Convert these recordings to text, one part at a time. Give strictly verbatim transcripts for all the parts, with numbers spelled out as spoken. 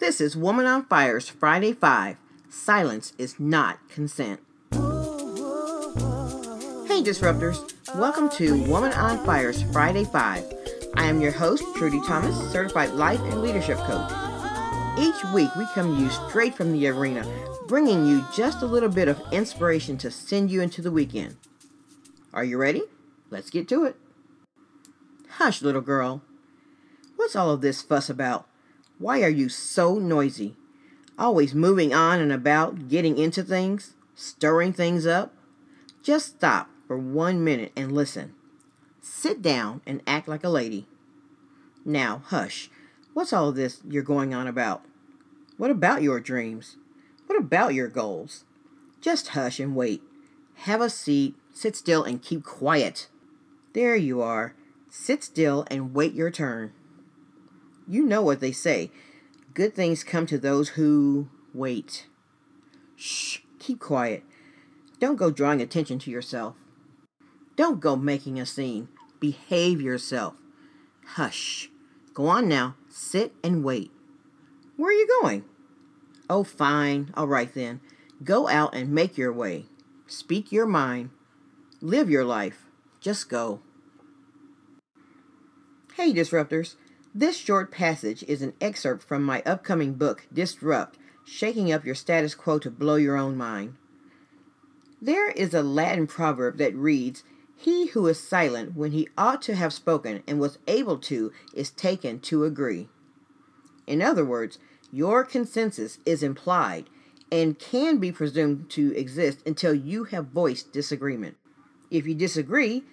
This is Woman on Fire's Friday Five. Silence is not consent. Hey Disruptors, welcome to Woman on Fire's Friday Five. I am your host, Trudy Thomas, Certified Life and Leadership Coach. Each week we come to you straight from the arena, bringing you just a little bit of inspiration to send you into the weekend. Are you ready? Let's get to it. Hush, little girl. What's all of this fuss about? Why are you so noisy? Always moving on and about, getting into things, stirring things up? Just stop for one minute and listen. Sit down and act like a lady. Now, hush. What's all of this you're going on about? What about your dreams? What about your goals? Just hush and wait. Have a seat, sit still, and keep quiet. There you are. Sit still and wait your turn. You know what they say. Good things come to those who wait. Shh, keep quiet. Don't go drawing attention to yourself. Don't go making a scene. Behave yourself. Hush. Go on now. Sit and wait. Where are you going? Oh, fine. All right then. Go out and make your way. Speak your mind. Live your life. Just go. Hey, Disruptors. This short passage is an excerpt from my upcoming book, Disrupt, Shaking Up Your Status Quo to Blow Your Own Mind. There is a Latin proverb that reads, "He who is silent when he ought to have spoken and was able to is taken to agree." In other words, your consensus is implied and can be presumed to exist until you have voiced disagreement. If you disagree,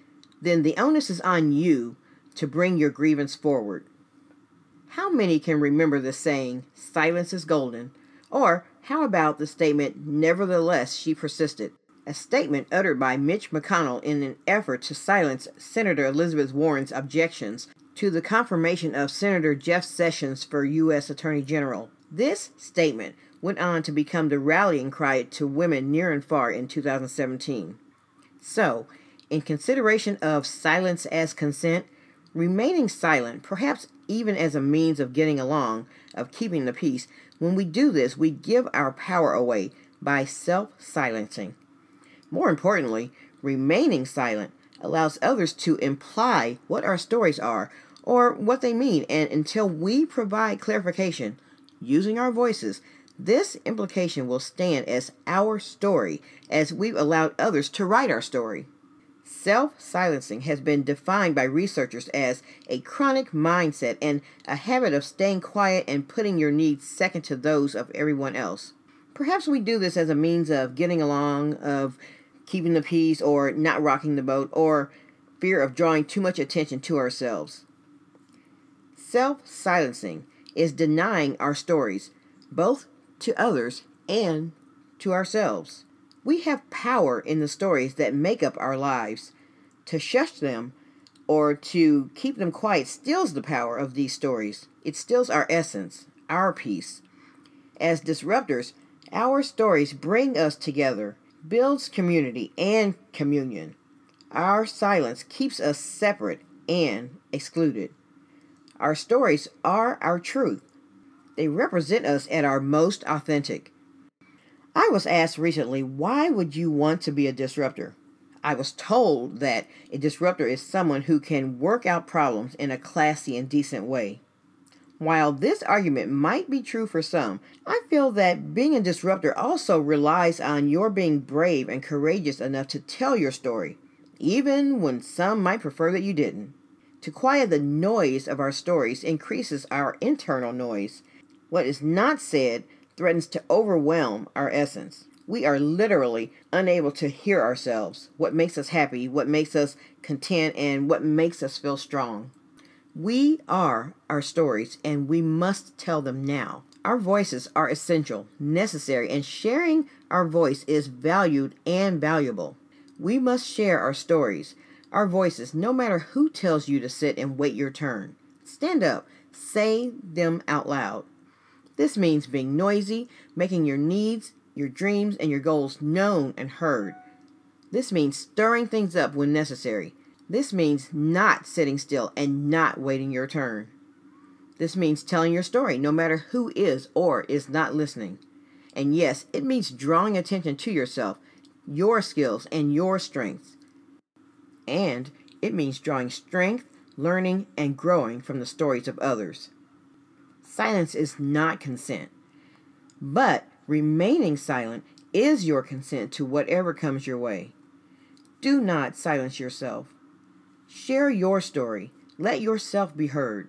then the onus is on you to bring your grievance forward. How many can remember the saying, "Silence is golden"? Or how about the statement, "Nevertheless, she persisted"? A statement uttered by Mitch McConnell in an effort to silence Senator Elizabeth Warren's objections to the confirmation of Senator Jeff Sessions for U S Attorney General. This statement went on to become the rallying cry to women near and far in two thousand seventeen. So, in consideration of silence as consent, remaining silent, perhaps even as a means of getting along, of keeping the peace, when we do this, we give our power away by self-silencing. More importantly, remaining silent allows others to imply what our stories are or what they mean, and until we provide clarification using our voices, this implication will stand as our story as we've allowed others to write our story. Self-silencing has been defined by researchers as a chronic mindset and a habit of staying quiet and putting your needs second to those of everyone else. Perhaps we do this as a means of getting along, of keeping the peace, or not rocking the boat, or fear of drawing too much attention to ourselves. Self-silencing is denying our stories, both to others and to ourselves. We have power in the stories that make up our lives. To shush them or to keep them quiet steals the power of these stories. It steals our essence, our peace. As disruptors, our stories bring us together, builds community and communion. Our silence keeps us separate and excluded. Our stories are our truth. They represent us at our most authentic. I was asked recently, why would you want to be a disruptor? I was told that a disruptor is someone who can work out problems in a classy and decent way. While this argument might be true for some, I feel that being a disruptor also relies on your being brave and courageous enough to tell your story, even when some might prefer that you didn't. To quiet the noise of our stories increases our internal noise. What is not said threatens to overwhelm our essence. We are literally unable to hear ourselves, what makes us happy, what makes us content, and what makes us feel strong. We are our stories, and we must tell them now. Our voices are essential, necessary, and sharing our voice is valued and valuable. We must share our stories, our voices, no matter who tells you to sit and wait your turn. Stand up. Say them out loud. This means being noisy, making your needs, your dreams, and your goals known and heard. This means stirring things up when necessary. This means not sitting still and not waiting your turn. This means telling your story, no matter who is or is not listening. And yes, it means drawing attention to yourself, your skills, and your strengths. And it means drawing strength, learning, and growing from the stories of others. Silence is not consent, but remaining silent is your consent to whatever comes your way. Do not silence yourself. Share your story. Let yourself be heard.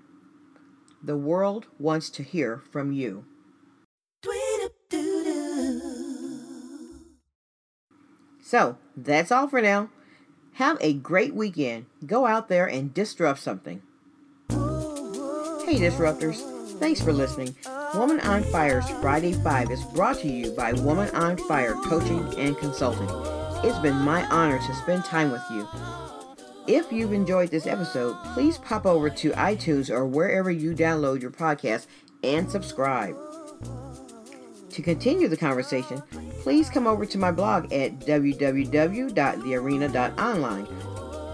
The world wants to hear from you. So, that's all for now. Have a great weekend. Go out there and disrupt something. Hey, disruptors. Thanks for listening. Woman on Fire's Friday five is brought to you by Woman on Fire Coaching and Consulting. It's been my honor to spend time with you. If you've enjoyed this episode, please pop over to iTunes or wherever you download your podcast and subscribe. To continue the conversation, please come over to my blog at w w w dot the arena dot online.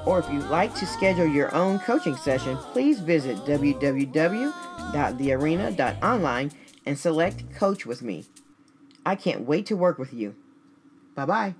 Or if you'd like to schedule your own coaching session, please visit w w w dot the arena dot online and select Coach with Me. I can't wait to work with you. Bye-bye.